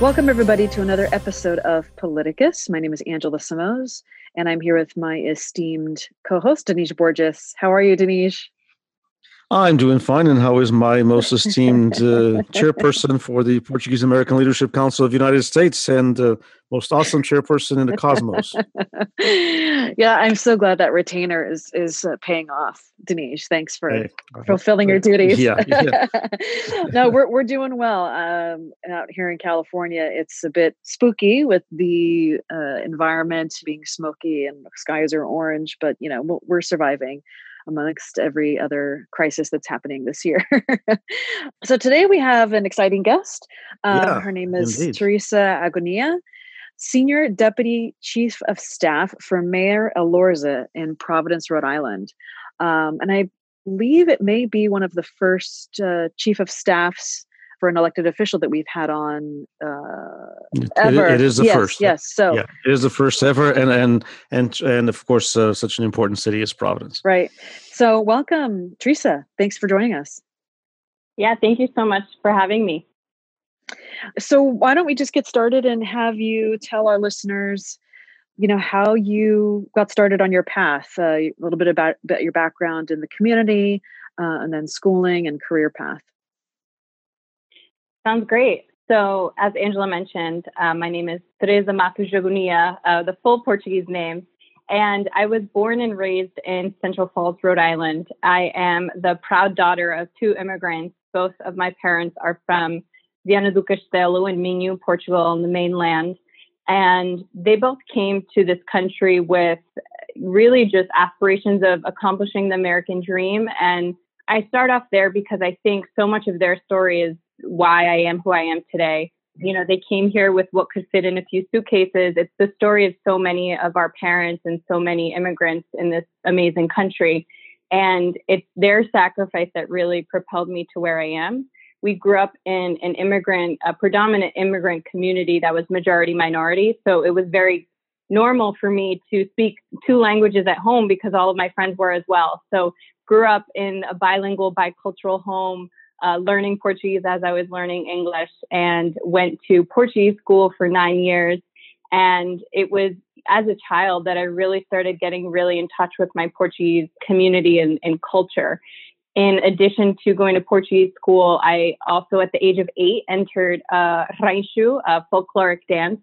Welcome, everybody, to another episode of Politicus. My name is Angela Somoz, and I'm here with my esteemed co-host, Denise Borges. How are you, Denise? I'm doing fine. And how is my most esteemed chairperson for the Portuguese American Leadership Council of the United States and most awesome chairperson in the cosmos? Yeah, I'm so glad that retainer is paying off, Denise. Thanks for fulfilling your duties. Yeah. No, we're doing well out here in California. It's a bit spooky with the environment being smoky and skies are orange, but you know we're surviving amongst every other crisis that's happening this year. So today we have an exciting guest. Her name is Teresa Agonia, Senior Deputy Chief of Staff for Mayor Alorza in Providence, Rhode Island. And I believe it may be one of the first Chief of Staffs for an elected official that we've had on ever. It is the first. Yes, so yeah, it is the first ever, and of course, such an important city as Providence. Right. So, welcome, Teresa. Thanks for joining us. Yeah, thank you so much for having me. So, why don't we just get started and have you tell our listeners, you know, how you got started on your path, a little bit about your background in the community, and then schooling and career path. Sounds great. So as Angela mentioned, my name is Teresa Mattos Agonia, the full Portuguese name. And I was born and raised in Central Falls, Rhode Island. I am the proud daughter of two immigrants. Both of my parents are from Viana do Castelo in Minho, Portugal, on the mainland. And they both came to this country with really just aspirations of accomplishing the American dream. And I start off there because I think so much of their story is why I am who I am today. You know, they came here with what could fit in a few suitcases. It's the story of so many of our parents and so many immigrants in this amazing country. And it's their sacrifice that really propelled me to where I am. We grew up in a predominant immigrant community that was majority minority. So it was very normal for me to speak two languages at home because all of my friends were as well. So grew up in a bilingual, bicultural home, learning Portuguese as I was learning English, and went to Portuguese school for 9 years. And it was as a child that I really started getting really in touch with my Portuguese community and culture. In addition to going to Portuguese school, I also at the age of 8 entered Rinsu, a folkloric dance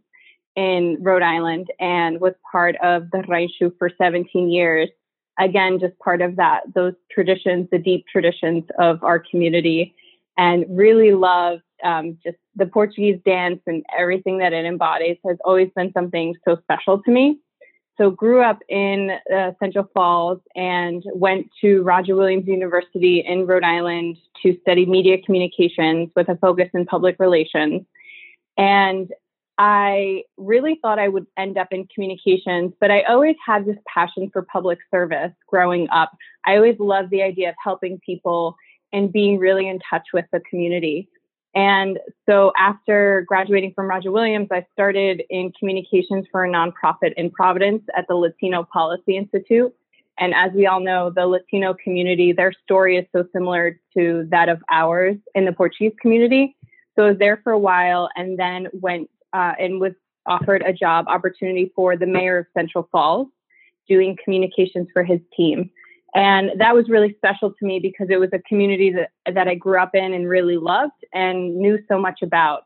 in Rhode Island, and was part of the Rinsu for 17 years. Again, just part of that, those traditions, the deep traditions of our community, and really love just the Portuguese dance and everything that it embodies has always been something so special to me. So grew up in Central Falls and went to Roger Williams University in Rhode Island to study media communications with a focus in public relations. And I really thought I would end up in communications, but I always had this passion for public service growing up. I always loved the idea of helping people and being really in touch with the community. And so after graduating from Roger Williams, I started in communications for a nonprofit in Providence at the Latino Policy Institute. And as we all know, the Latino community, their story is so similar to that of ours in the Portuguese community. So I was there for a while and then went and was offered a job opportunity for the mayor of Central Falls doing communications for his team. And that was really special to me because it was a community that I grew up in and really loved and knew so much about.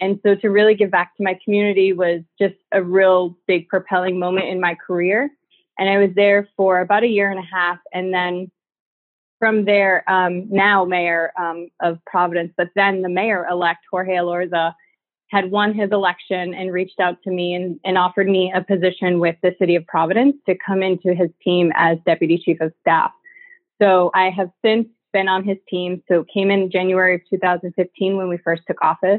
And so to really give back to my community was just a real big propelling moment in my career. And I was there for about a year and a half. And then from there, now mayor of Providence, but then the mayor-elect, Jorge Elorza, had won his election and reached out to me and offered me a position with the city of Providence to come into his team as deputy chief of staff. So I have since been on his team. So came in January of 2015 when we first took office,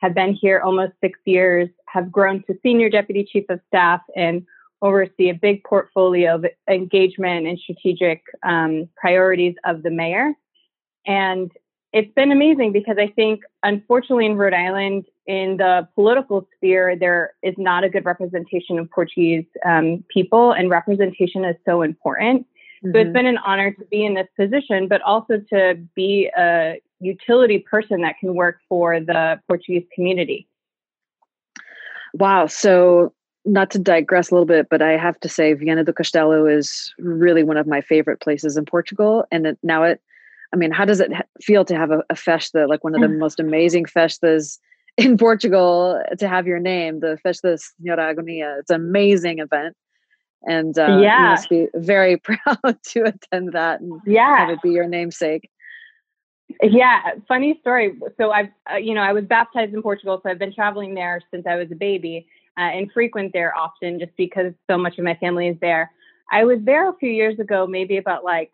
have been here almost 6 years, have grown to senior deputy chief of staff and oversee a big portfolio of engagement and strategic priorities of the mayor. And it's been amazing because I think, unfortunately, in Rhode Island, in the political sphere, there is not a good representation of Portuguese people, and representation is so important. Mm-hmm. So it's been an honor to be in this position, but also to be a utility person that can work for the Portuguese community. Wow. So not to digress a little bit, but I have to say Viana do Castelo is really one of my favorite places in Portugal. And it, now it, I mean, how does it feel to have a festa, like one of the most amazing festas in Portugal, to have your name, the Festa Senhora Agonia? It's an amazing event. And you must be very proud to attend that and have it be your namesake. Yeah, funny story. So I've, I was baptized in Portugal, so I've been traveling there since I was a baby and frequent there often just because so much of my family is there. I was there a few years ago, maybe about like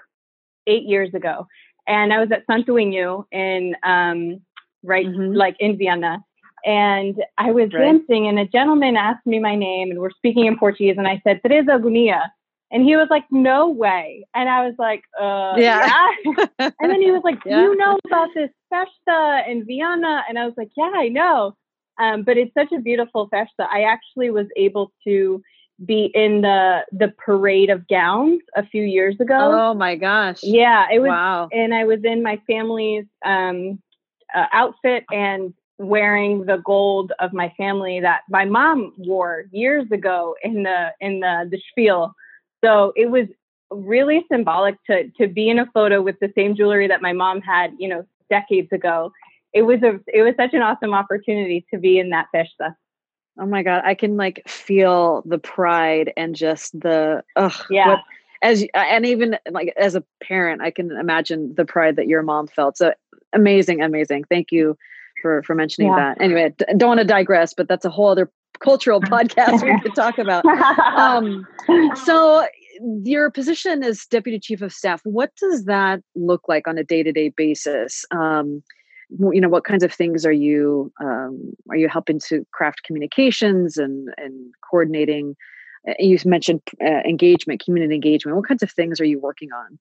8 years ago, and I was at Santo Inho in in Vienna, and I was dancing, and a gentleman asked me my name, and we're speaking in Portuguese, and I said Teresa Agonia. And he was like, no way. And I was like, yeah. And then he was like, you know about this festa in Vienna? And I was like, yeah, I know. But it's such a beautiful festa. I actually was able to be in the parade of gowns a few years ago. Oh my gosh. Yeah, it was. Wow. And I was in my family's outfit and wearing the gold of my family that my mom wore years ago in the spiel. So it was really symbolic to be in a photo with the same jewelry that my mom had, decades ago. It was such an awesome opportunity to be in that festa. Oh my God. I can feel the pride and just as a parent, I can imagine the pride that your mom felt. So amazing. Amazing. Thank you for mentioning that. Anyway, I don't want to digress, but that's a whole other cultural podcast we could talk about. So your position is Deputy Chief of Staff. What does that look like on a day-to-day basis? What kinds of things are you helping to craft communications and coordinating? You mentioned engagement, community engagement. What kinds of things are you working on?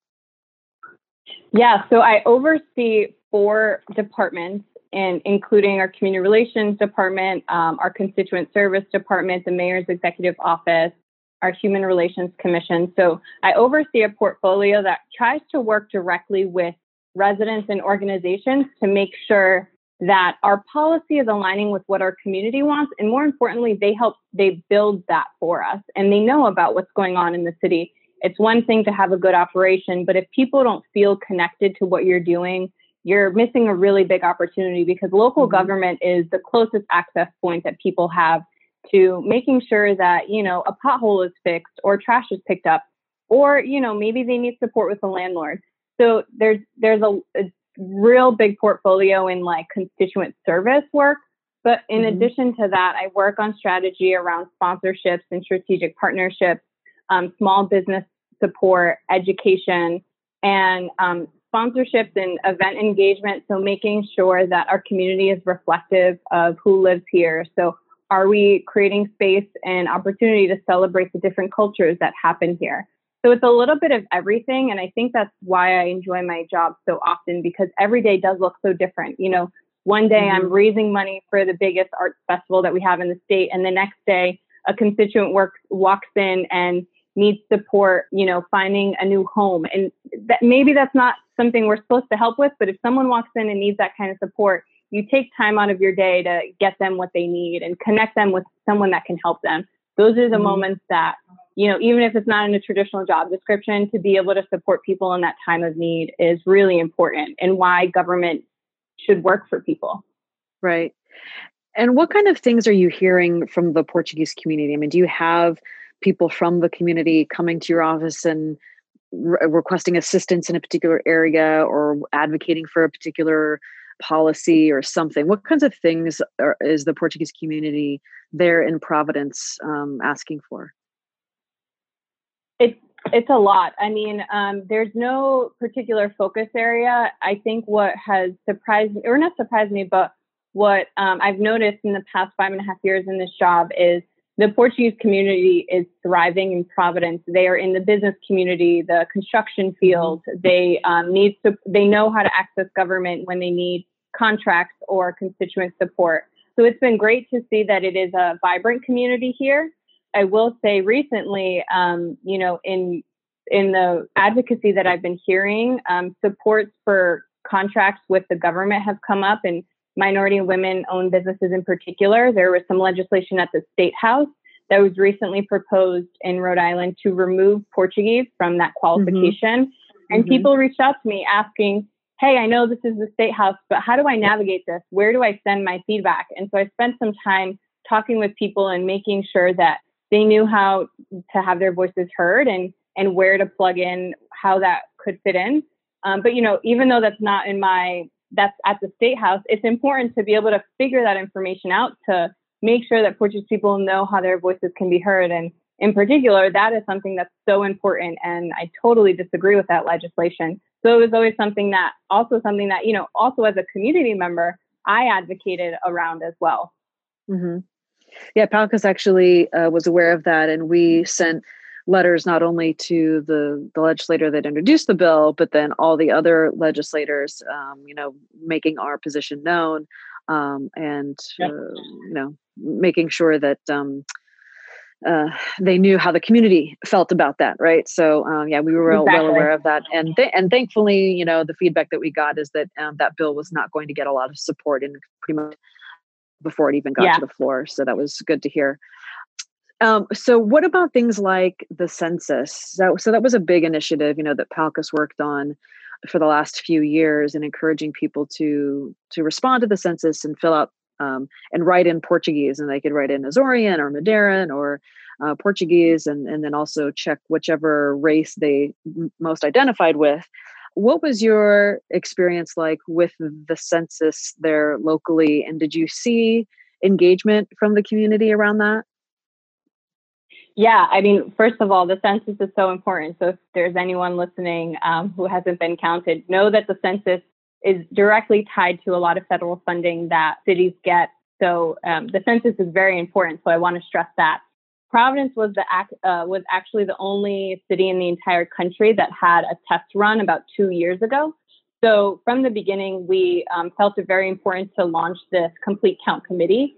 Yeah, so I oversee 4 departments, and including our community relations department, our constituent service department, the mayor's executive office, our human relations commission. So I oversee a portfolio that tries to work directly with residents and organizations to make sure that our policy is aligning with what our community wants. And more importantly, they build that for us, and they know about what's going on in the city. It's one thing to have a good operation, but if people don't feel connected to what you're doing, you're missing a really big opportunity, because local government is the closest access point that people have to making sure that, a pothole is fixed or trash is picked up, or, maybe they need support with the landlord. So there's a real big portfolio in constituent service work. But in addition to that, I work on strategy around sponsorships and strategic partnerships, small business support, education, and sponsorships and event engagement. So making sure that our community is reflective of who lives here. So are we creating space and opportunity to celebrate the different cultures that happen here? So it's a little bit of everything. And I think that's why I enjoy my job so often, because every day does look so different. One day I'm raising money for the biggest arts festival that we have in the state. And the next day a constituent walks in and needs support, finding a new home. And maybe that's not something we're supposed to help with, but if someone walks in and needs that kind of support, you take time out of your day to get them what they need and connect them with someone that can help them. Those are the moments that, even if it's not in a traditional job description, to be able to support people in that time of need is really important, and why government should work for people. Right. And what kind of things are you hearing from the Portuguese community? I mean, do you have people from the community coming to your office and requesting assistance in a particular area, or advocating for a particular policy or something? What kinds of things is the Portuguese community there in Providence asking for? It's a lot. I mean, there's no particular focus area. I think what has surprised me, but what I've noticed in the past 5.5 years in this job is The Portuguese community is thriving in Providence. They are in the business community, the construction field. They they know how to access government when they need contracts or constituent support. So it's been great to see that it is a vibrant community here. I will say recently, you know, in the advocacy that I've been hearing, supports for contracts with the government have come up, and minority and women-owned businesses in particular. There was some legislation at the State House that was recently proposed in Rhode Island to remove Portuguese from that qualification. Mm-hmm. And people reached out to me asking, hey, I know this is the State House, but how do I navigate this? Where do I send my feedback? And so I spent some time talking with people and making sure that they knew how to have their voices heard and where to plug in, how that could fit in. But, you know, even though that's not in my... that's at the State House, it's important to be able to figure that information out to make sure that Portuguese people know how their voices can be heard. And in particular, that is something that's so important. And I totally disagree with that legislation. So it was always something that you know, also as a community member, I advocated around as well. Mm-hmm. Yeah, PALCUS actually was aware of that. And we sent letters not only to the legislator that introduced the bill, but then all the other legislators, you know, making our position known, and, you know, making sure that they knew how the community felt about that. Right. So, yeah, we were well aware of that. And thankfully, you know, the feedback that we got is that that bill was not going to get a lot of support in pretty much before it even got to the floor. So that was good to hear. So what about things like the census? So that was a big initiative, you know, that PALCUS worked on for the last few years, and encouraging people to respond to the census and fill out and write in Portuguese, and they could write in Azorean or Madeiran or Portuguese, and then also check whichever race they most identified with. What was your experience like with the census there locally? And did you see engagement from the community around that? Yeah, I mean, first of all, the census is so important. So if there's anyone listening who hasn't been counted, know that the census is directly tied to a lot of federal funding that cities get. So the census is very important. So I want to stress that. Providence was was actually the only city in the entire country that had a test run about 2 years ago. So from the beginning, we felt it very important to launch this complete count committee,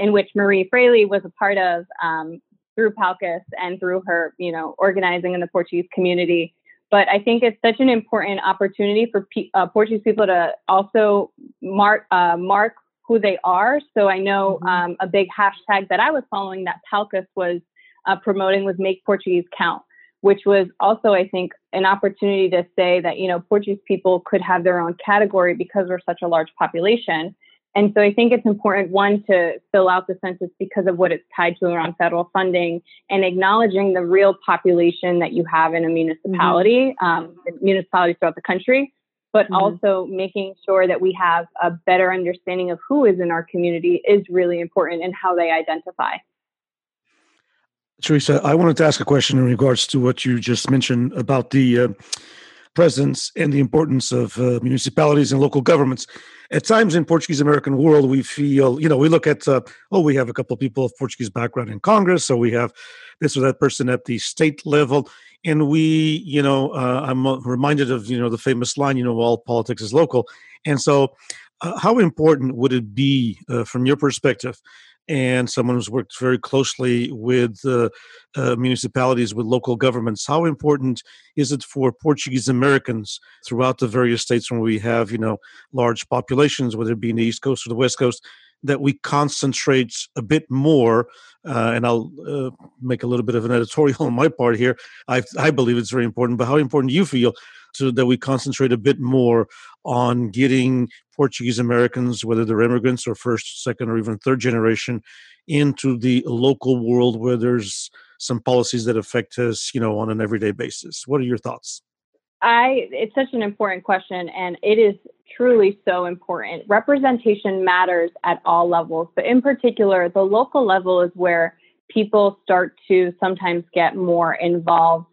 in which Marie Fraley was a part of, through PALCUS and through her, you know, organizing in the Portuguese community. But I think it's such an important opportunity for Portuguese people to also mark who they are. So I know a big hashtag that I was following that PALCUS was promoting was Make Portuguese Count, which was also, I think, an opportunity to say that, you know, Portuguese people could have their own category because we're such a large population. And so I think it's important, one, to fill out the census because of what it's tied to around federal funding, and acknowledging the real population that you have in a municipality, municipalities throughout the country, but also making sure that we have a better understanding of who is in our community is really important, and how they identify. Teresa, I wanted to ask a question in regards to what you just mentioned about the presence and the importance of municipalities and local governments. At times in Portuguese American world, we feel, you know, we look at, we have a couple of people of Portuguese background in Congress, so we have this or that person at the state level. And we, you know, I'm reminded of, you know, the famous line, you know, all politics is local. And so how important would it be from your perspective, and someone who's worked very closely with municipalities, with local governments, how important is it for Portuguese Americans throughout the various states when we have, you know, large populations, whether it be in the East Coast or the West Coast, that we concentrate a bit more, and I'll make a little bit of an editorial on my part here. I believe it's very important, but how important do you feel that we concentrate a bit more on getting Portuguese Americans, whether they're immigrants or first, second, or even third generation, into the local world where there's some policies that affect us, you know, on an everyday basis? What are your thoughts? It's such an important question, and it is truly so important. Representation matters at all levels, but in particular, the local level is where people start to sometimes get more involved.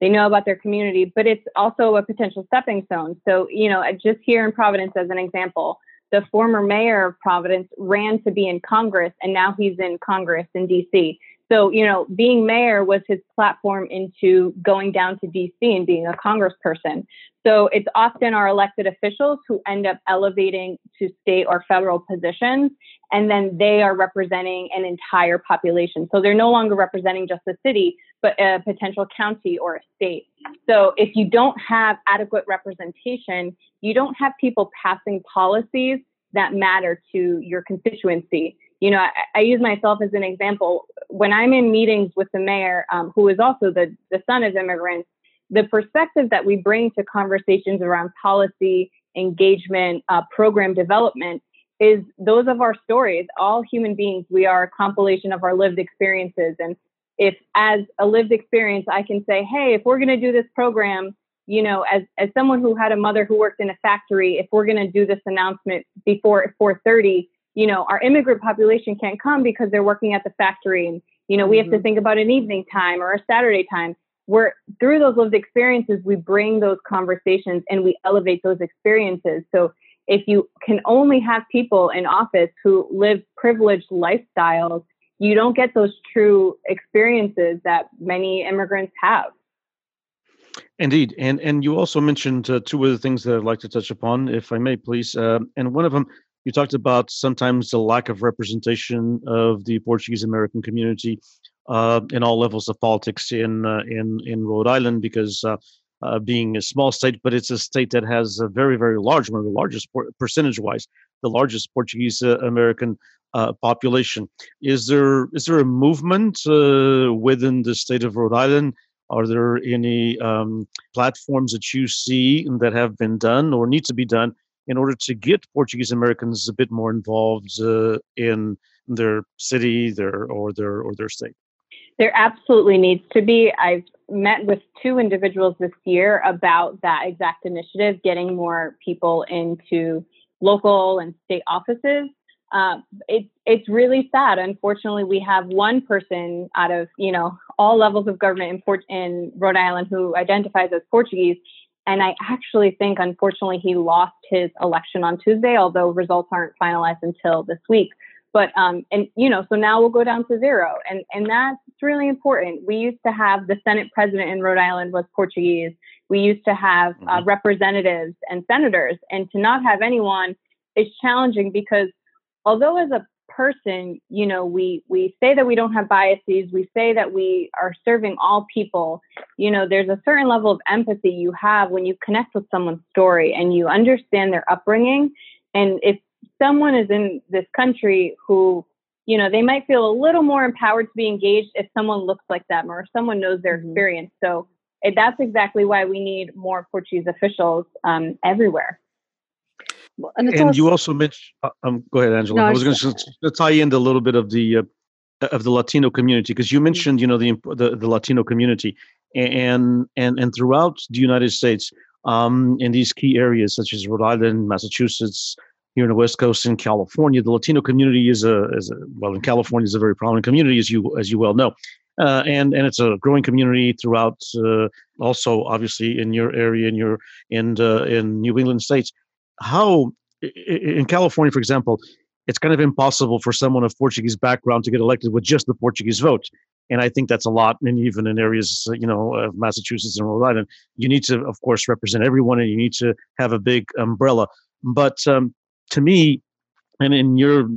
They know about their community, but it's also a potential stepping stone. So, you know, just here in Providence, as an example, the former mayor of Providence ran to be in Congress, and now he's in Congress in D.C. So, you know, being mayor was his platform into going down to D.C. and being a congressperson. So it's often our elected officials who end up elevating to state or federal positions, and then they are representing an entire population. So they're no longer representing just a city, but a potential county or a state. So if you don't have adequate representation, you don't have people passing policies that matter to your constituency. You know, I use myself as an example. When I'm in meetings with the mayor, who is also the son of immigrants, the perspective that we bring to conversations around policy, engagement, program development is those of our stories. All human beings, we are a compilation of our lived experiences. And if as a lived experience, I can say, hey, if we're going to do this program, you know, as someone who had a mother who worked in a factory, if we're going to do this announcement before 4:30, you know, our immigrant population can't come because they're working at the factory. And, you know, we have to think about an evening time or a Saturday time. We're through those lived experiences, we bring those conversations and we elevate those experiences. So if you can only have people in office who live privileged lifestyles, you don't get those true experiences that many immigrants have. Indeed. And you also mentioned two other things that I'd like to touch upon, if I may, please. And one of them, you talked about sometimes the lack of representation of the Portuguese American community in all levels of politics in Rhode Island, because being a small state, but it's a state that has a very, very large, one of the largest percentage-wise, the largest Portuguese American population. Is there a movement within the state of Rhode Island? Are there any platforms that you see that have been done or need to be done in order to get Portuguese Americans a bit more involved in their city, their state? There absolutely needs to be. I've met with two individuals this year about that exact initiative, getting more people into local and state offices. It's really sad. Unfortunately, we have one person out of, you know, all levels of government in Rhode Island who identifies as Portuguese. And I actually think, unfortunately, he lost his election on Tuesday, although results aren't finalized until this week. But, and you know, so now we'll go down to zero. And that's really important. We used to have the Senate president in Rhode Island was Portuguese. We used to have representatives and senators. And to not have anyone is challenging because although as a person, you know, we say that we don't have biases, we say that we are serving all people, you know, there's a certain level of empathy you have when you connect with someone's story and you understand their upbringing. And if someone is in this country who, you know, they might feel a little more empowered to be engaged if someone looks like them or if someone knows their experience. So that's exactly why we need more Portuguese officials everywhere. And you also mentioned, go ahead, Angela. No, I was going to tie in a little bit of the Latino community, because you mentioned, you know, the Latino community and throughout the United States, in these key areas such as Rhode Island, Massachusetts, here in the West Coast, in California, the Latino community in California is a very prominent community, as you well know, and it's a growing community throughout. Also, obviously, in your area, in New England states. How in California, for example, it's kind of impossible for someone of Portuguese background to get elected with just the Portuguese vote. And I think that's a lot. And even in areas, you know, of Massachusetts and Rhode Island, you need to, of course, represent everyone and you need to have a big umbrella. But to me, and in your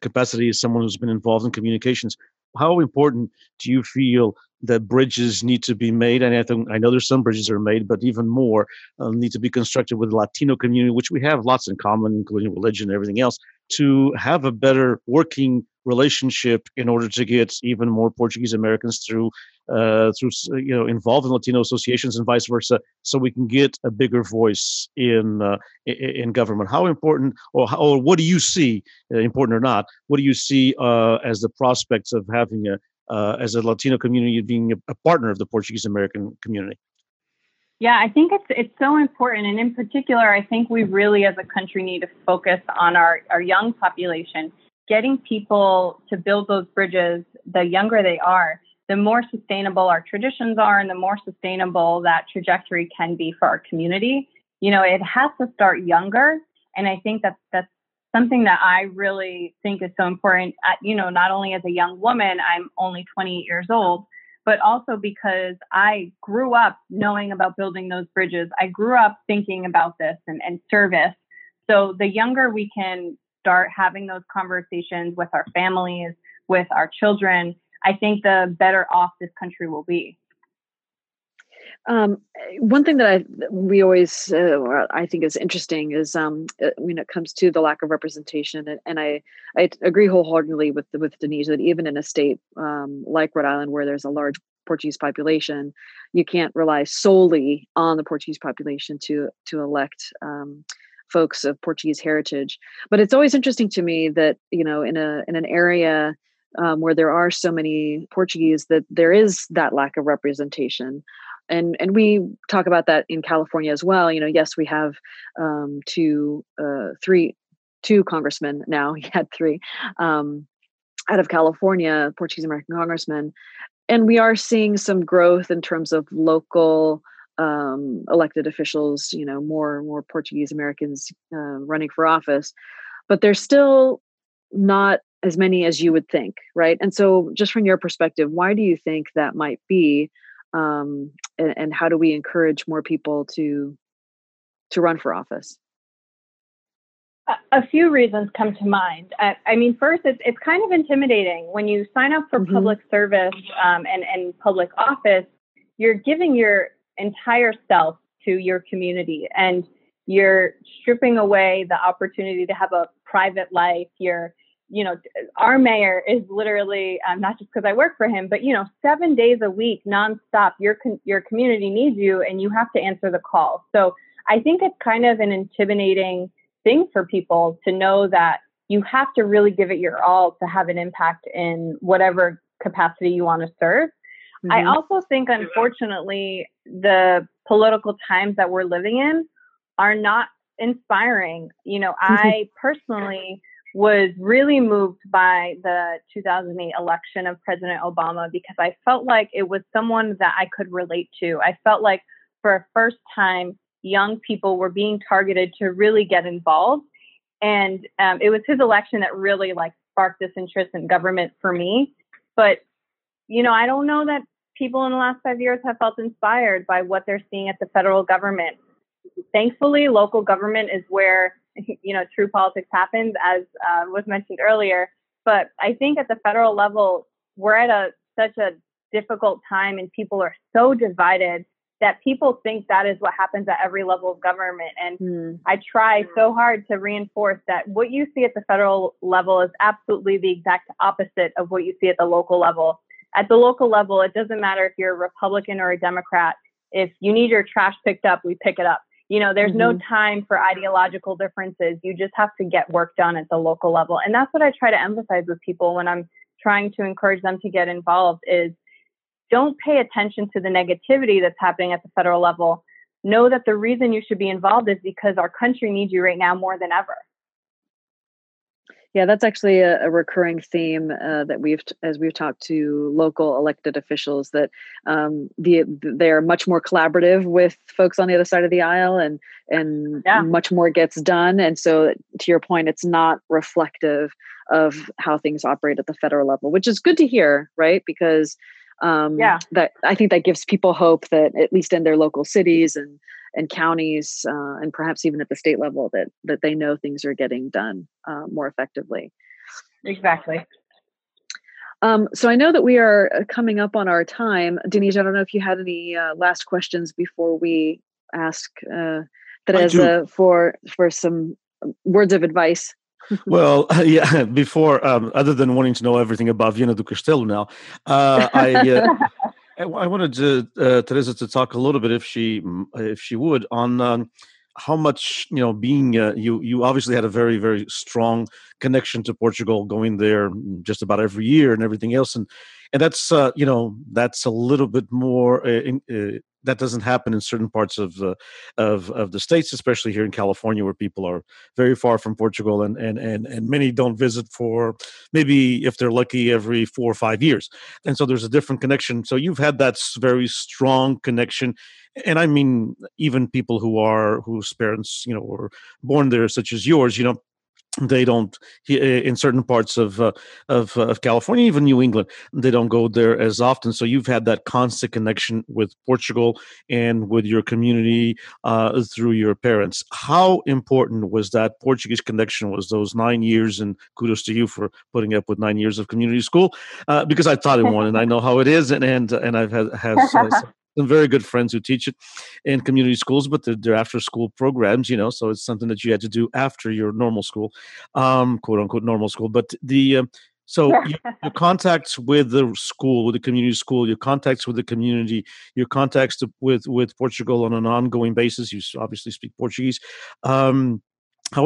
capacity as someone who's been involved in communications, how important do you feel that bridges need to be made? And I know there's some bridges that are made, but even more need to be constructed with the Latino community, which we have lots in common, including religion and everything else, to have a better working relationship in order to get even more Portuguese Americans through involved in Latino associations and vice versa, so we can get a bigger voice in government. How important, or what do you see, important or not? What do you see as the prospects of having as a Latino community being a partner of the Portuguese American community? Yeah, I think it's so important. And in particular, I think we really as a country need to focus on our young population, getting people to build those bridges. The younger they are, the more sustainable our traditions are and the more sustainable that trajectory can be for our community. You know, it has to start younger. And I think that's something that I really think is so important, you know, not only as a young woman, I'm only 28 years old, but also because I grew up knowing about building those bridges. I grew up thinking about this and service. So the younger we can start having those conversations with our families, with our children, I think the better off this country will be. One thing that we always, I think is interesting is, when it comes to the lack of representation, and I agree wholeheartedly with Denise that even in a state, like Rhode Island, where there's a large Portuguese population, you can't rely solely on the Portuguese population to elect, folks of Portuguese heritage. But it's always interesting to me that, you know, in an area, where there are so many Portuguese, that there is that lack of representation. And we talk about that in California as well. You know, yes, we have two congressmen now. He had three out of California, Portuguese American congressmen. And we are seeing some growth in terms of local elected officials, you know, more Portuguese Americans running for office, but they're still not as many as you would think, right? And so just from your perspective, why do you think that might be? And how do we encourage more people to run for office? A few reasons come to mind. I mean, first, it's kind of intimidating when you sign up for public service and public office. You're giving your entire self to your community, and you're stripping away the opportunity to have a private life. You know, our mayor is literally, not just because I work for him, but, you know, 7 days a week, nonstop, your community needs you and you have to answer the call. So I think it's kind of an intimidating thing for people to know that you have to really give it your all to have an impact in whatever capacity you want to serve. Mm-hmm. I also think, unfortunately, the political times that we're living in are not inspiring. You know, I personally was really moved by the 2008 election of President Obama because I felt like it was someone that I could relate to. I felt like for a first time, young people were being targeted to really get involved. And it was his election that really like sparked this interest in government for me. But, you know, I don't know that people in the last 5 years have felt inspired by what they're seeing at the federal government. Thankfully, local government is where, you know, true politics happens, as was mentioned earlier. But I think at the federal level, we're at such a difficult time and people are so divided that people think that is what happens at every level of government. And I try so hard to reinforce that what you see at the federal level is absolutely the exact opposite of what you see at the local level. At the local level, it doesn't matter if you're a Republican or a Democrat. If you need your trash picked up, we pick it up. You know, there's no time for ideological differences. You just have to get work done at the local level. And that's what I try to emphasize with people when I'm trying to encourage them to get involved is don't pay attention to the negativity that's happening at the federal level. Know that the reason you should be involved is because our country needs you right now more than ever. Yeah, that's actually a recurring theme that as we've talked to local elected officials, that they are much more collaborative with folks on the other side of the aisle, and much more gets done. And so, to your point, it's not reflective of how things operate at the federal level, which is good to hear, right? Because that I think that gives people hope that at least in their local cities and counties, and perhaps even at the state level, that they know things are getting done more effectively. Exactly. So I know that we are coming up on our time. Denise, I don't know if you had any last questions before we ask Teresa for some words of advice. Well, yeah, before, other than wanting to know everything about Viana do Castelo now, I wanted Teresa to talk a little bit, if she would, on how much, you know, being you obviously had a very, very strong connection to Portugal, going there just about every year and everything else, and that's you know, that's a little bit more that doesn't happen in certain parts of the states, especially here in California, where people are very far from Portugal, and many don't visit for maybe, if they're lucky, every 4 or 5 years. And so there's a different connection. So you've had that very strong connection, and I mean, even people whose parents, you know, were born there, such as yours, you know. They don't, in certain parts of California, even New England, they don't go there as often. So you've had that constant connection with Portugal and with your community through your parents. How important was that Portuguese connection? Was those 9 years? And kudos to you for putting up with 9 years of community school, because I taught it one, and I know how it is, and I've had some very good friends who teach it in community schools, but they're after-school programs, you know, so it's something that you had to do after your normal school, quote-unquote normal school. But your contacts with the school, with the community school, your contacts with the community, your contacts with Portugal on an ongoing basis, you obviously speak Portuguese. How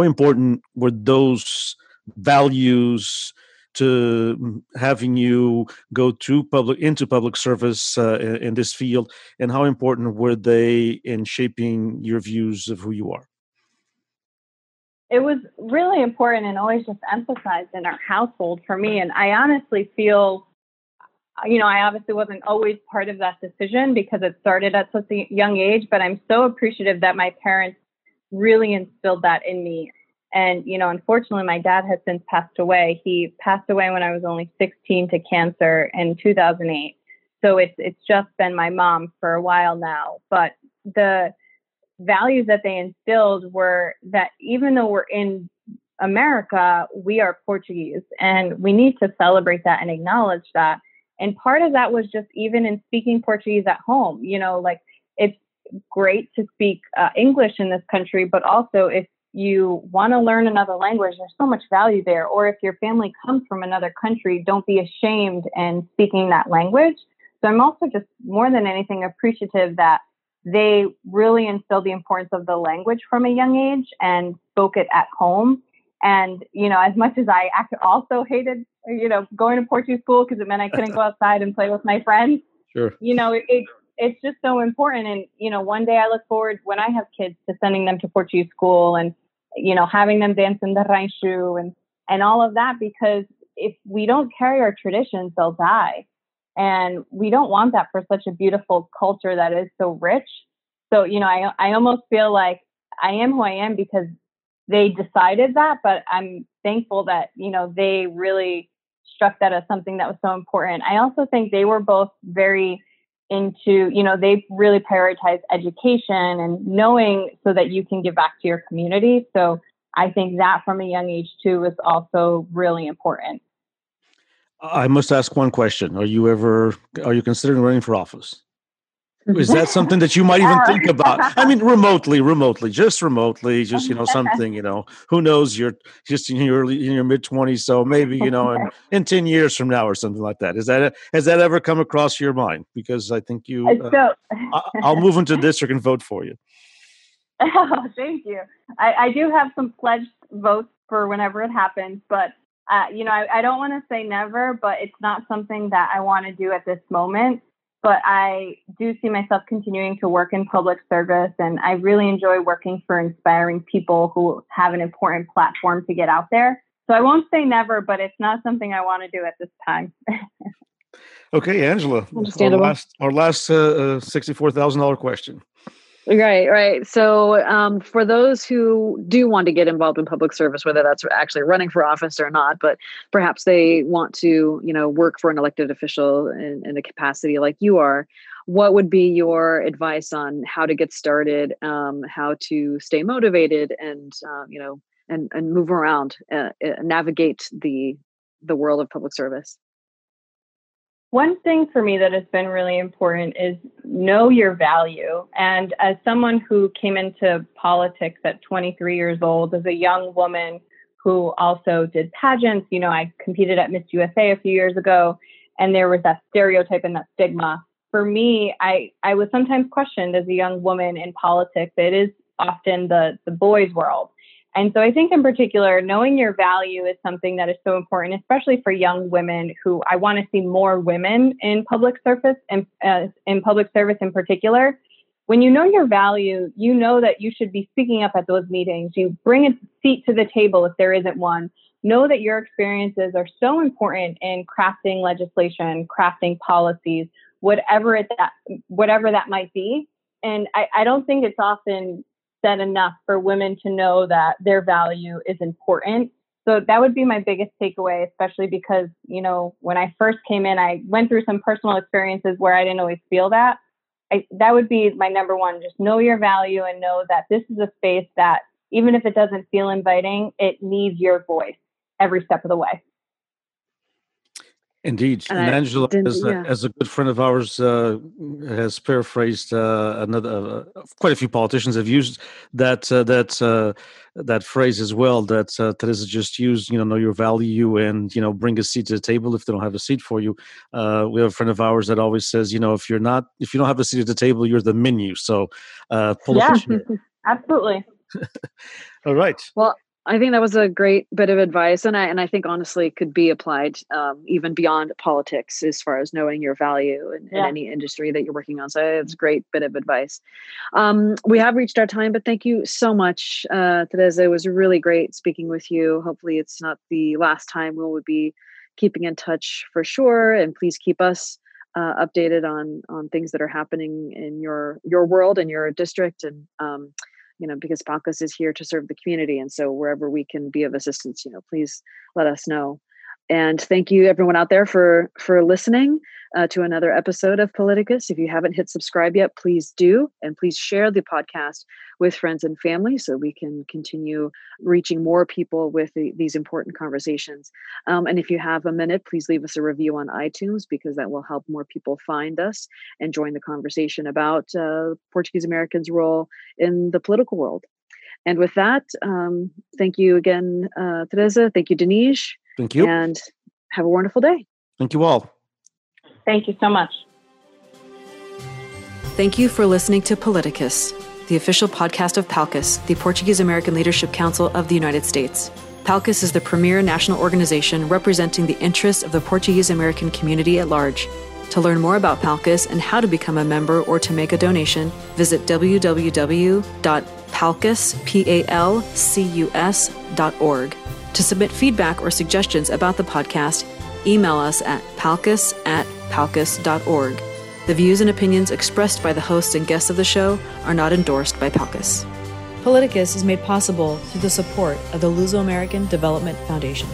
important were those values to having you go to public service in this field, and how important were they in shaping your views of who you are? It was really important and always just emphasized in our household for me. And I honestly feel, you know, I obviously wasn't always part of that decision because it started at such a young age, but I'm so appreciative that my parents really instilled that in me. And, you know, unfortunately, my dad has since passed away. He passed away when I was only 16 to cancer in 2008. So it's just been my mom for a while now. But the values that they instilled were that even though we're in America, we are Portuguese, and we need to celebrate that and acknowledge that. And part of that was just even in speaking Portuguese at home, you know, like it's great to speak English in this country, but also if you want to learn another language, there's so much value there. Or if your family comes from another country, don't be ashamed in speaking that language. So I'm also just more than anything appreciative that they really instilled the importance of the language from a young age and spoke it at home. And, you know, as much as I also hated, you know, going to Portuguese school because it meant I couldn't go outside and play with my friends, sure, you know, it's just so important. And, you know, one day I look forward when I have kids to sending them to Portuguese school and, you know, having them dance in the Rinsu and all of that, because if we don't carry our traditions, they'll die. And we don't want that for such a beautiful culture that is so rich. So, you know, I almost feel like I am who I am because they decided that, but I'm thankful that, you know, they really struck that as something that was so important. I also think they were both very into, you know, they really prioritize education and knowing so that you can give back to your community. So I think that from a young age too is also really important. I must ask one question. Are you considering running for office? Is that something that you might even think about? I mean, remotely, just, you know, something, you know, who knows, you're just in your mid 20s. So maybe, you know, in 10 years from now or something like that. Has that ever come across your mind? Because I think you, I'll move into district and vote for you. Oh, thank you. I do have some pledged votes for whenever it happens, but you know, I don't want to say never, but it's not something that I want to do at this moment. But I do see myself continuing to work in public service, and I really enjoy working for inspiring people who have an important platform to get out there. So I won't say never, but it's not something I want to do at this time. Okay, Angela, our last $64,000 question. Right. So for those who do want to get involved in public service, whether that's actually running for office or not, but perhaps they want to, you know, work for an elected official in a capacity like you are, what would be your advice on how to get started, how to stay motivated and, you know, and move around, navigate the world of public service? One thing for me that has been really important is know your value. And as someone who came into politics at 23 years old, as a young woman who also did pageants, you know, I competed at Miss USA a few years ago, and there was that stereotype and that stigma. For me, I was sometimes questioned as a young woman in politics. It is often the boys' world. And so I think in particular, knowing your value is something that is so important, especially for young women who I want to see more women in public service and in public service in particular. When you know your value, you know that you should be speaking up at those meetings. You bring a seat to the table if there isn't one. Know that your experiences are so important in crafting legislation, crafting policies, whatever that might be. And I don't think it's often said enough for women to know that their value is important. So that would be my biggest takeaway, especially because, you know, when I first came in, I went through some personal experiences where I didn't always feel that. That would be my number one, just know your value and know that this is a space that even if it doesn't feel inviting, it needs your voice every step of the way. Indeed. And Angela, as a good friend of ours, has paraphrased quite a few politicians have used that phrase as well, that Teresa just used, you know your value and, you know, bring a seat to the table if they don't have a seat for you. We have a friend of ours that always says, you know, if you don't have a seat at the table, you're the menu. So pull a fish. Absolutely. All right. Well, I think that was a great bit of advice, and I think honestly could be applied even beyond politics as far as knowing your value in any industry that you're working on. So it's a great bit of advice. We have reached our time, but thank you so much, Teresa. It was really great speaking with you. Hopefully it's not the last time. We'll be keeping in touch for sure, and please keep us updated on things that are happening in your world and your district, and you know, because PALCUS is here to serve the community. And so wherever we can be of assistance, you know, please let us know. And thank you everyone out there for listening to another episode of Politicus. If you haven't hit subscribe yet, please do. And please share the podcast with friends and family so we can continue reaching more people with these important conversations. And if you have a minute, please leave us a review on iTunes, because that will help more people find us and join the conversation about Portuguese Americans' role in the political world. And with that, thank you again, Teresa. Thank you, Denise. Thank you. And have a wonderful day. Thank you all. Thank you so much. Thank you for listening to Politicus, the official podcast of PALCUS, the Portuguese American Leadership Council of the United States. PALCUS is the premier national organization representing the interests of the Portuguese American community at large. To learn more about PALCUS and how to become a member or to make a donation, visit www.palcus.org. To submit feedback or suggestions about the podcast, email us at palcus@palcus.org. The views and opinions expressed by the hosts and guests of the show are not endorsed by PALCUS. Politicus is made possible through the support of the Luso American Development Foundation.